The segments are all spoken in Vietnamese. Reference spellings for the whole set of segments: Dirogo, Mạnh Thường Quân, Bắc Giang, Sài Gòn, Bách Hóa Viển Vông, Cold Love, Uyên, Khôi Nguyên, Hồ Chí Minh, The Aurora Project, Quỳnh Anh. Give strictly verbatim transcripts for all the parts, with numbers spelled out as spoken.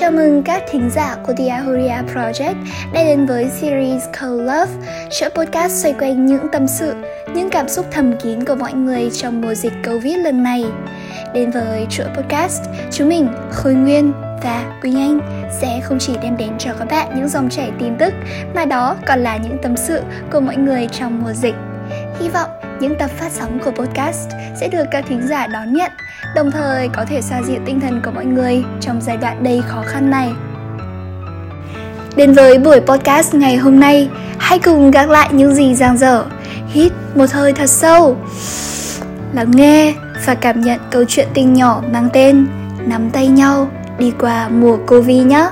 Chào mừng các thính giả của The Aurora Project đã đến với series Cold Love, chuỗi podcast xoay quanh những tâm sự, những cảm xúc thầm kín của mọi người trong mùa dịch Covid lần này. Đến với chuỗi podcast, chúng mình, Khôi Nguyên và Quỳnh Anh sẽ không chỉ đem đến cho các bạn những dòng chảy tin tức, mà đó còn là những tâm sự của mọi người trong mùa dịch. Hy vọng những tập phát sóng của podcast sẽ được các thính giả đón nhận, đồng thời có thể xoa dịu tinh thần của mọi người trong giai đoạn đầy khó khăn này. Đến với buổi podcast ngày hôm nay, hãy cùng gác lại những gì dang dở, hít một hơi thật sâu, lắng nghe và cảm nhận câu chuyện tình nhỏ mang tên Nắm tay nhau đi qua mùa Covid nhé.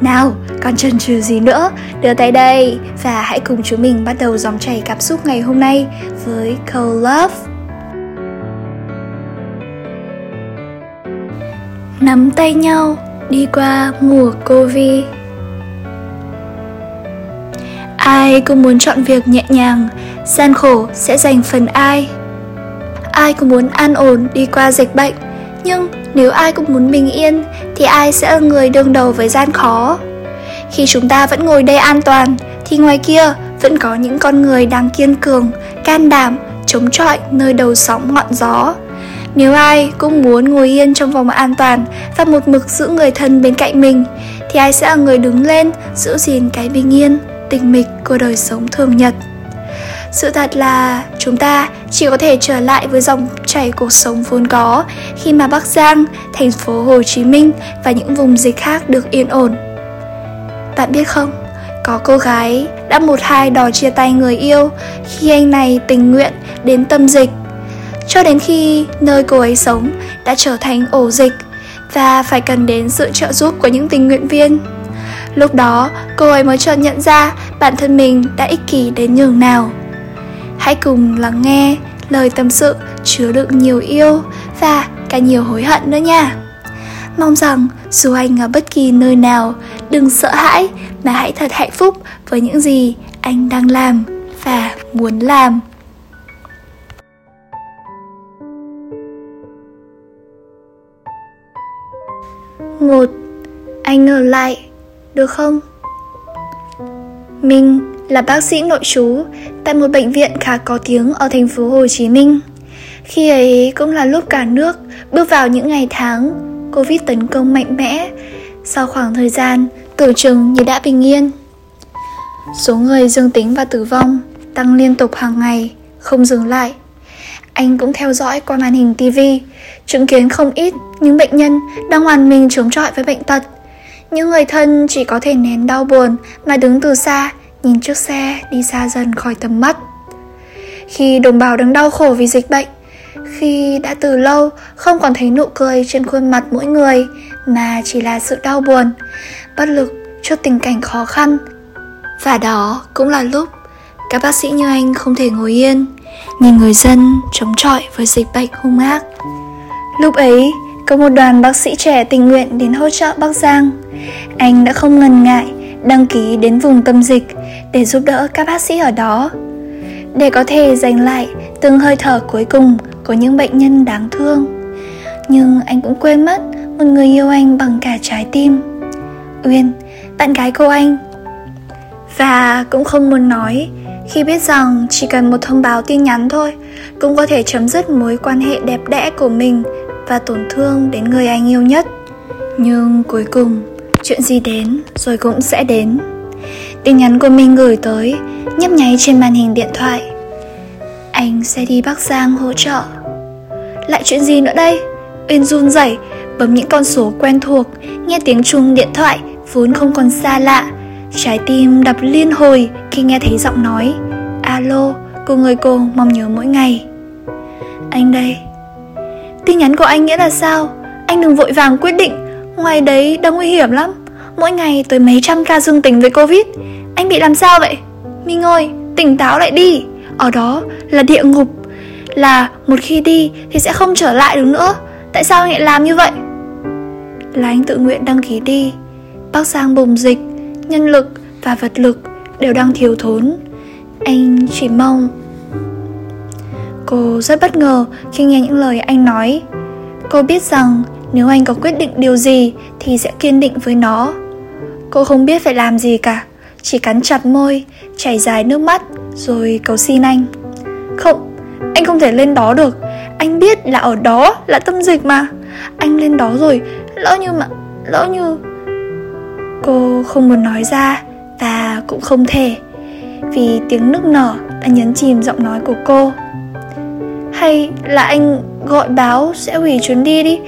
Nào, còn chần chừ gì nữa, đưa tay đây và hãy cùng chúng mình bắt đầu dòng chảy cảm xúc ngày hôm nay với Cold Love. Nắm tay nhau đi qua mùa Covid. Ai cũng muốn chọn việc nhẹ nhàng, gian khổ sẽ dành phần ai. Ai cũng muốn an ổn đi qua dịch bệnh, nhưng nếu ai cũng muốn bình yên thì ai sẽ là người đương đầu với gian khó. Khi chúng ta vẫn ngồi đây an toàn thì ngoài kia vẫn có những con người đang kiên cường, can đảm, chống chọi nơi đầu sóng ngọn gió. Nếu ai cũng muốn ngồi yên trong vòng an toàn và một mực giữ người thân bên cạnh mình thì ai sẽ là người đứng lên giữ gìn cái bình yên, tịch mịch của đời sống thường nhật. Sự thật là chúng ta chỉ có thể trở lại với dòng chảy cuộc sống vốn có khi mà Bắc Giang, thành phố Hồ Chí Minh và những vùng dịch khác được yên ổn. Bạn biết không, có cô gái đã một hai đòi chia tay người yêu khi anh này tình nguyện đến tâm dịch, cho đến khi nơi cô ấy sống đã trở thành ổ dịch và phải cần đến sự trợ giúp của những tình nguyện viên. Lúc đó, cô ấy mới chợt nhận ra bản thân mình đã ích kỷ đến nhường nào. Hãy cùng lắng nghe lời tâm sự chứa đựng nhiều yêu và cả nhiều hối hận nữa nha. Mong rằng dù anh ở bất kỳ nơi nào, đừng sợ hãi mà hãy thật hạnh phúc với những gì anh đang làm và muốn làm. Một, anh ở lại, được không? Mình là bác sĩ nội trú tại một bệnh viện khá có tiếng ở thành phố Hồ Chí Minh. Khi ấy cũng là lúc cả nước bước vào những ngày tháng Covid tấn công mạnh mẽ. Sau khoảng thời gian tưởng chừng như đã bình yên, số người dương tính và tử vong tăng liên tục hàng ngày, không dừng lại. Anh cũng theo dõi qua màn hình ti vi, chứng kiến không ít những bệnh nhân đang oàn mình chống chọi với bệnh tật. Những người thân chỉ có thể nén đau buồn mà đứng từ xa, nhìn chiếc xe đi xa dần khỏi tầm mắt. Khi đồng bào đang đau khổ vì dịch bệnh, khi đã từ lâu không còn thấy nụ cười trên khuôn mặt mỗi người mà chỉ là sự đau buồn, bất lực trước tình cảnh khó khăn. Và đó cũng là lúc các bác sĩ như anh không thể ngồi yên, nhìn người dân chống chọi với dịch bệnh hung ác. Lúc ấy, có một đoàn bác sĩ trẻ tình nguyện đến hỗ trợ Bắc Giang. Anh đã không ngần ngại đăng ký đến vùng tâm dịch để giúp đỡ các bác sĩ ở đó, để có thể giành lại từng hơi thở cuối cùng của những bệnh nhân đáng thương. Nhưng anh cũng quên mất một người yêu anh bằng cả trái tim, Uyên, bạn gái cô anh. Và cũng không muốn nói khi biết rằng chỉ cần một thông báo tin nhắn thôi cũng có thể chấm dứt mối quan hệ đẹp đẽ của mình và tổn thương đến người anh yêu nhất. Nhưng cuối cùng, chuyện gì đến rồi cũng sẽ đến. Tin nhắn của mình gửi tới, nhấp nháy trên màn hình điện thoại. Anh sẽ đi Bắc Giang hỗ trợ. Lại chuyện gì nữa đây? Uyên run rẩy, bấm những con số quen thuộc, nghe tiếng chuông điện thoại vốn không còn xa lạ. Trái tim đập liên hồi khi nghe thấy giọng nói alo của người cô mong nhớ mỗi ngày. Anh đây. Tin nhắn của anh nghĩa là sao? Anh đừng vội vàng quyết định, ngoài đấy đang nguy hiểm lắm. Mỗi ngày tới mấy trăm ca dương tính với Covid. Anh bị làm sao vậy? Mình ơi, tỉnh táo lại đi. Ở đó là địa ngục. Là một khi đi thì sẽ không trở lại được nữa. Tại sao anh lại làm như vậy? Là anh tự nguyện đăng ký đi. Bắc Giang bùng dịch, nhân lực và vật lực đều đang thiếu thốn. Anh chỉ mong... Cô rất bất ngờ khi nghe những lời anh nói. Cô biết rằng Nếu anh có quyết định điều gì thì sẽ kiên định với nó. Cô không biết phải làm gì cả, chỉ cắn chặt môi, chảy dài nước mắt rồi cầu xin anh. Không, anh không thể lên đó được. Anh biết là ở đó là tâm dịch mà. Anh lên đó rồi, lỡ như mà, lỡ như... Cô không muốn nói ra và cũng không thể, vì tiếng nức nở đã nhấn chìm giọng nói của cô. Hay là anh gọi báo sẽ hủy chuyến đi đi.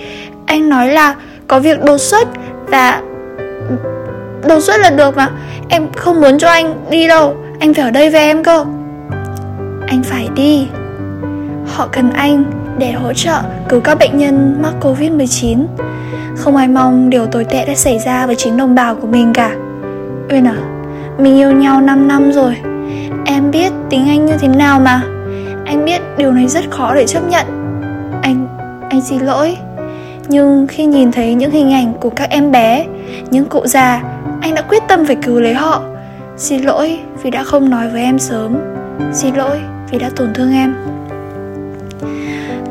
Anh nói là có việc đột xuất và... Đột xuất là được mà. Em không muốn cho anh đi đâu. Anh phải ở đây với em cơ. Anh phải đi. Họ cần anh để hỗ trợ cứu các bệnh nhân mắc covid mười chín. Không ai mong điều tồi tệ đã xảy ra với chính đồng bào của mình cả. Uyên à, mình yêu nhau năm năm rồi. Em biết tính anh như thế nào mà. Anh biết điều này rất khó để chấp nhận. Anh... anh xin lỗi. Nhưng khi nhìn thấy những hình ảnh của các em bé, những cụ già, anh đã quyết tâm phải cứu lấy họ. Xin lỗi vì đã không nói với em sớm. Xin lỗi vì đã tổn thương em.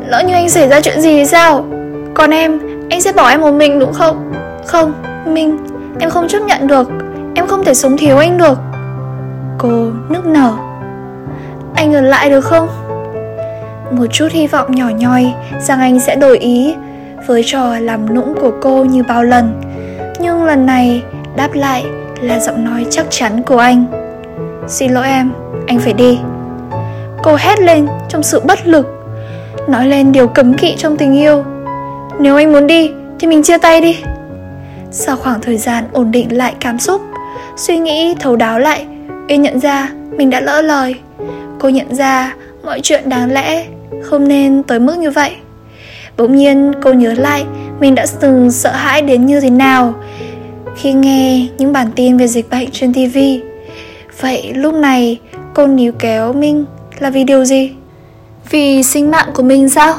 Lỡ như anh xảy ra chuyện gì thì sao? Còn em, anh sẽ bỏ em một mình đúng không? Không, Minh, em không chấp nhận được. Em không thể sống thiếu anh được. Cô nức nở. Anh ở lại được không? Một chút hy vọng nhỏ nhoi rằng anh sẽ đổi ý với trò làm nũng của cô như bao lần. Nhưng lần này đáp lại là giọng nói chắc chắn của anh. Xin lỗi em, anh phải đi. Cô hét lên trong sự bất lực, nói lên điều cấm kỵ trong tình yêu. Nếu anh muốn đi thì mình chia tay đi. Sau khoảng thời gian ổn định lại cảm xúc, suy nghĩ thấu đáo lại, Uyên nhận ra mình đã lỡ lời. Cô nhận ra mọi chuyện đáng lẽ không nên tới mức như vậy. Bỗng nhiên cô nhớ lại mình đã từng sợ hãi đến như thế nào khi nghe những bản tin về dịch bệnh trên ti vi. Vậy lúc này cô níu kéo Minh là vì điều gì? Vì sinh mạng của mình sao?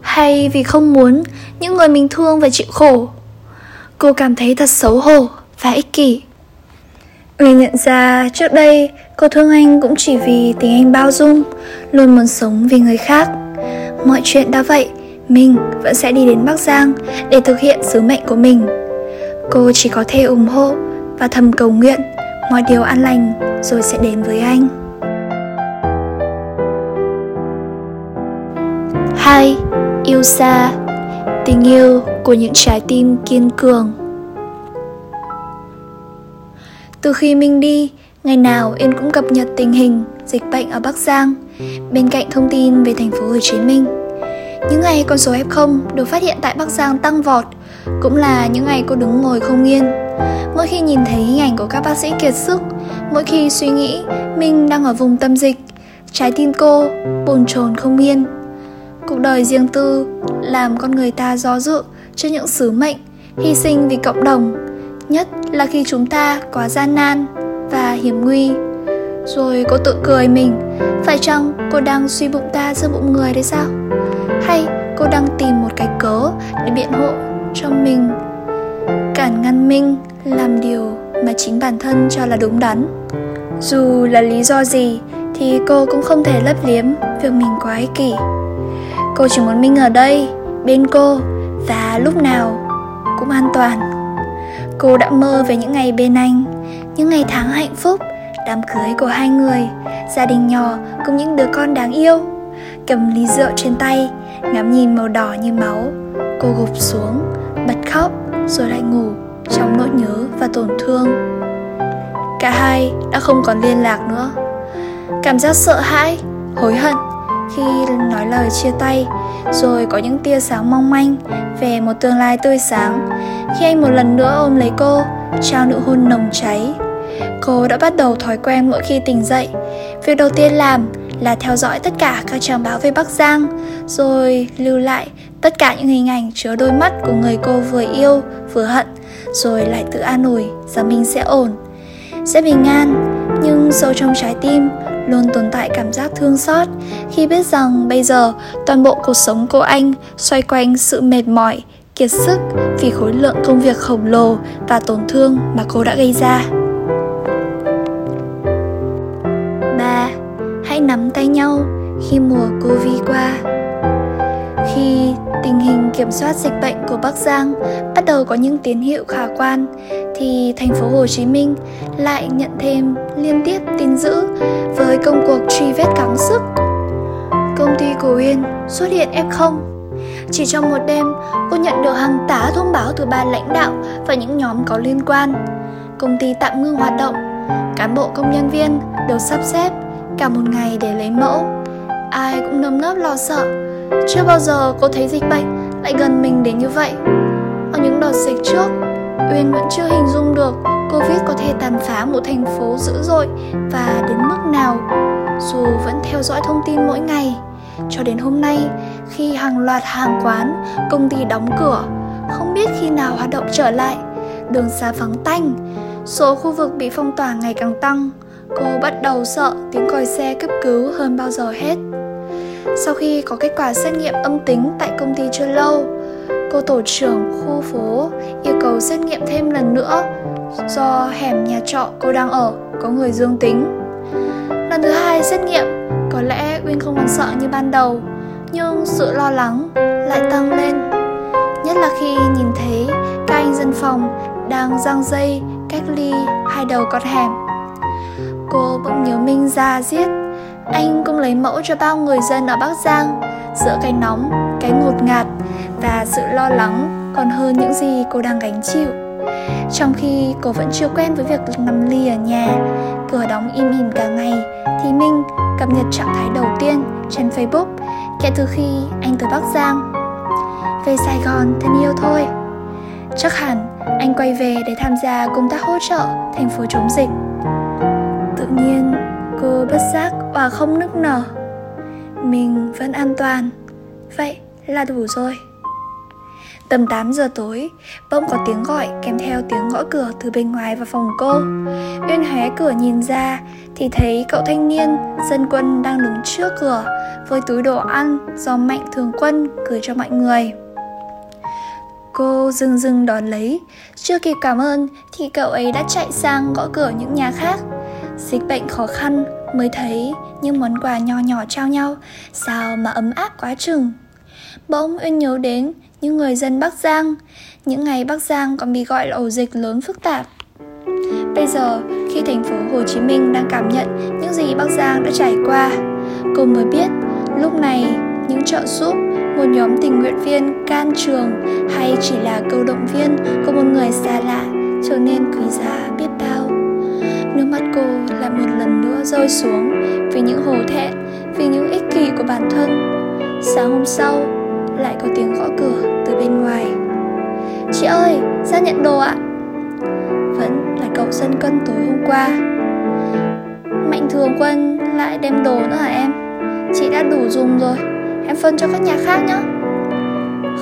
Hay vì không muốn những người mình thương phải chịu khổ? Cô cảm thấy thật xấu hổ và ích kỷ. Uyên nhận ra trước đây cô thương anh cũng chỉ vì tình anh bao dung, luôn muốn sống vì người khác. Mọi chuyện đã vậy, mình vẫn sẽ đi đến Bắc Giang để thực hiện sứ mệnh của mình. Cô chỉ có thể ủng hộ và thầm cầu nguyện mọi điều an lành rồi sẽ đến với anh. Hai, yêu xa, tình yêu của những trái tim kiên cường. Từ khi Minh đi, ngày nào Uyên cũng cập nhật tình hình dịch bệnh ở Bắc Giang, bên cạnh thông tin về thành phố Hồ Chí Minh. Những ngày con số ép không được phát hiện tại Bắc Giang tăng vọt, cũng là những ngày cô đứng ngồi không yên. Mỗi khi nhìn thấy hình ảnh của các bác sĩ kiệt sức, mỗi khi suy nghĩ mình đang ở vùng tâm dịch, trái tim cô bồn chồn không yên. Cuộc đời riêng tư làm con người ta do dự trước những sứ mệnh, hy sinh vì cộng đồng, nhất là khi chúng ta quá gian nan và hiểm nguy. Rồi cô tự cười mình, phải chăng cô đang suy bụng ta giữa bụng người đấy sao? Hay cô đang tìm một cái cớ để biện hộ cho mình, cản ngăn Minh làm điều mà chính bản thân cho là đúng đắn? Dù là lý do gì thì cô cũng không thể lấp liếm việc mình quá ích kỷ. Cô chỉ muốn Minh ở đây, bên cô và lúc nào cũng an toàn. Cô đã mơ về những ngày bên anh, những ngày tháng hạnh phúc, đám cưới của hai người, gia đình nhỏ cùng những đứa con đáng yêu. Cầm ly rượu trên tay, ngắm nhìn màu đỏ như máu, cô gục xuống, bật khóc rồi lại ngủ trong nỗi nhớ và tổn thương. Cả hai đã không còn liên lạc nữa. Cảm giác sợ hãi, hối hận khi nói lời chia tay, rồi có những tia sáng mong manh về một tương lai tươi sáng khi anh một lần nữa ôm lấy cô trong nụ hôn nồng cháy. Cô đã bắt đầu thói quen mỗi khi tỉnh dậy, việc đầu tiên làm là theo dõi tất cả các trang báo về Bắc Giang, rồi lưu lại tất cả những hình ảnh chứa đôi mắt của người cô vừa yêu vừa hận, rồi lại tự an ủi rằng mình sẽ ổn, sẽ bình an. Nhưng sâu trong trái tim luôn tồn tại cảm giác thương xót khi biết rằng bây giờ toàn bộ cuộc sống của anh xoay quanh sự mệt mỏi, kiệt sức vì khối lượng công việc khổng lồ và tổn thương mà cô đã gây ra. Ba, hãy nắm tay nhau khi mùa Covid qua. Khi tình hình kiểm soát dịch bệnh của Bắc Giang bắt đầu có những tín hiệu khả quan, thì thành phố Hồ Chí Minh lại nhận thêm liên tiếp tin dữ với công cuộc truy vết gắng sức. Công ty của Uyên xuất hiện ép không. Chỉ trong một đêm, cô nhận được hàng tá thông báo từ ban lãnh đạo và những nhóm có liên quan. Công ty tạm ngưng hoạt động, cán bộ công nhân viên đều sắp xếp cả một ngày để lấy mẫu. Ai cũng nơm nớp lo sợ, chưa bao giờ cô thấy dịch bệnh lại gần mình đến như vậy. Ở những đợt dịch trước, Uyên vẫn chưa hình dung được Covid có thể tàn phá một thành phố dữ dội và đến mức nào. Dù vẫn theo dõi thông tin mỗi ngày, cho đến hôm nay khi hàng loạt hàng quán, công ty đóng cửa, không biết khi nào hoạt động trở lại, đường xá vắng tanh, số khu vực bị phong tỏa ngày càng tăng, cô bắt đầu sợ tiếng còi xe cấp cứu hơn bao giờ hết. Sau khi có kết quả xét nghiệm âm tính tại công ty chưa lâu, cô tổ trưởng khu phố yêu cầu xét nghiệm thêm lần nữa do hẻm nhà trọ cô đang ở có người dương tính. Lần thứ hai xét nghiệm, có lẽ Uyên không còn sợ như ban đầu, nhưng sự lo lắng lại tăng lên. Nhất là khi nhìn thấy các anh dân phòng đang giăng dây cách ly hai đầu con hẻm. Cô bỗng nhớ Minh ra giết, anh cũng lấy mẫu cho bao người dân ở Bắc Giang giữa cái nóng, cái ngột ngạt và sự lo lắng còn hơn những gì cô đang gánh chịu. Trong khi cô vẫn chưa quen với việc nằm lì ở nhà, cửa đóng im ỉm cả ngày, thì Minh cập nhật trạng thái đầu tiên trên Facebook kể từ khi anh tới Bắc Giang. Về Sài Gòn thân yêu thôi. Chắc hẳn anh quay về để tham gia công tác hỗ trợ thành phố chống dịch. Tự nhiên cô bất giác và không nức nở. Mình vẫn an toàn, vậy là đủ rồi. Tầm tám giờ tối, bỗng có tiếng gọi kèm theo tiếng gõ cửa từ bên ngoài vào phòng cô. Uyên hé cửa nhìn ra thì thấy cậu thanh niên dân quân đang đứng trước cửa với túi đồ ăn do Mạnh Thường Quân gửi cho mọi người. Cô rưng rưng đón lấy, chưa kịp cảm ơn thì cậu ấy đã chạy sang gõ cửa những nhà khác. Dịch bệnh khó khăn mới thấy những món quà nho nhỏ trao nhau, sao mà ấm áp quá chừng. Bỗng Uyên nhớ đến những người dân Bắc Giang, những ngày Bắc Giang còn bị gọi là ổ dịch lớn phức tạp. Bây giờ, khi thành phố Hồ Chí Minh đang cảm nhận những gì Bắc Giang đã trải qua, cô mới biết lúc này những trợ giúp, một nhóm tình nguyện viên can trường hay chỉ là câu động viên của một người xa lạ trở nên quý giá biết bao. Nước mắt cô lại một lần nữa rơi xuống vì những hổ thẹn, vì những ích kỷ của bản thân. Sáng hôm sau, lại có tiếng gõ cửa từ bên ngoài. Chị ơi, ra nhận đồ ạ. Vẫn là cậu dân quân tối hôm qua. Mạnh Thường Quân lại đem đồ nữa hả em? Chị đã đủ dùng rồi, em phân cho các nhà khác nhé.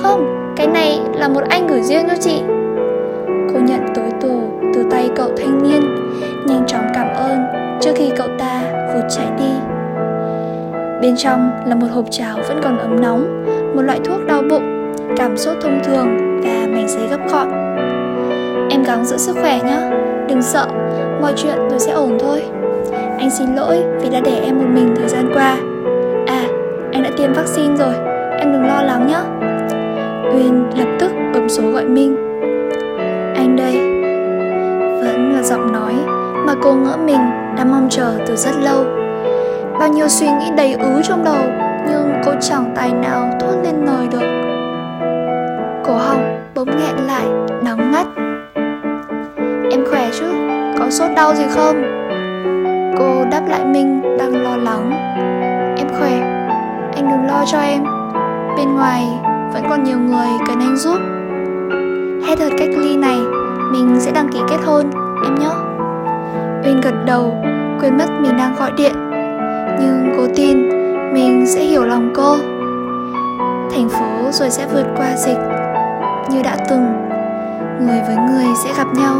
Không, cái này là một anh gửi riêng cho chị. Cô nhận túi đồ từ tay cậu thanh niên, nhanh chóng cảm ơn trước khi cậu ta vụt chạy đi. Bên trong là một hộp cháo vẫn còn ấm nóng, một loại thuốc đau bụng, cảm sốt thông thường và mảnh giấy gấp gọn. Em gắng giữ sức khỏe nhé, đừng sợ, mọi chuyện rồi sẽ ổn thôi. Anh xin lỗi vì đã để em một mình thời gian qua. À, anh đã tiêm vaccine rồi, em đừng lo lắng nhé. Uyên lập tức bấm số gọi Minh. Anh đây. Vẫn là giọng nói mà cô ngỡ mình đã mong chờ từ rất lâu. Bao nhiêu suy nghĩ đầy ứ trong đầu, nhưng cô chẳng tài nào thốt lên lời được. Cổ họng bỗng nghẹn lại, đắng ngắt. Em khỏe chứ, có sốt đau gì không? Cô đáp lại Minh đang lo lắng. Em khỏe, anh đừng lo cho em. Bên ngoài vẫn còn nhiều người cần anh giúp. Hết đợt cách ly này, mình sẽ đăng ký kết hôn, em nhé. Uyên gật đầu, quên mất mình đang gọi điện. Nhưng cô tin mình sẽ hiểu lòng cô. Thành phố rồi sẽ vượt qua dịch như đã từng. Người với người sẽ gặp nhau,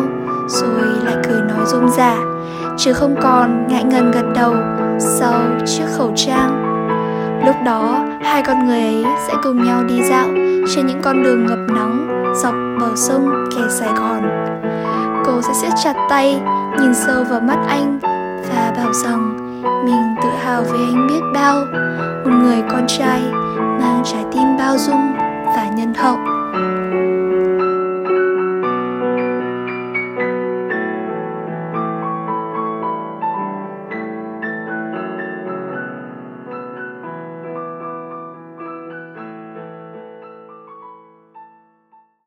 rồi lại cười nói rôm rả, chứ không còn ngại ngần gật đầu sau chiếc khẩu trang. Lúc đó hai con người ấy sẽ cùng nhau đi dạo trên những con đường ngập nắng dọc bờ sông kẻ Sài Gòn. Cô sẽ siết chặt tay, nhìn sâu vào mắt anh và bảo rằng mình tự hào với anh biết bao, một người con trai mang trái tim bao dung và nhân hậu.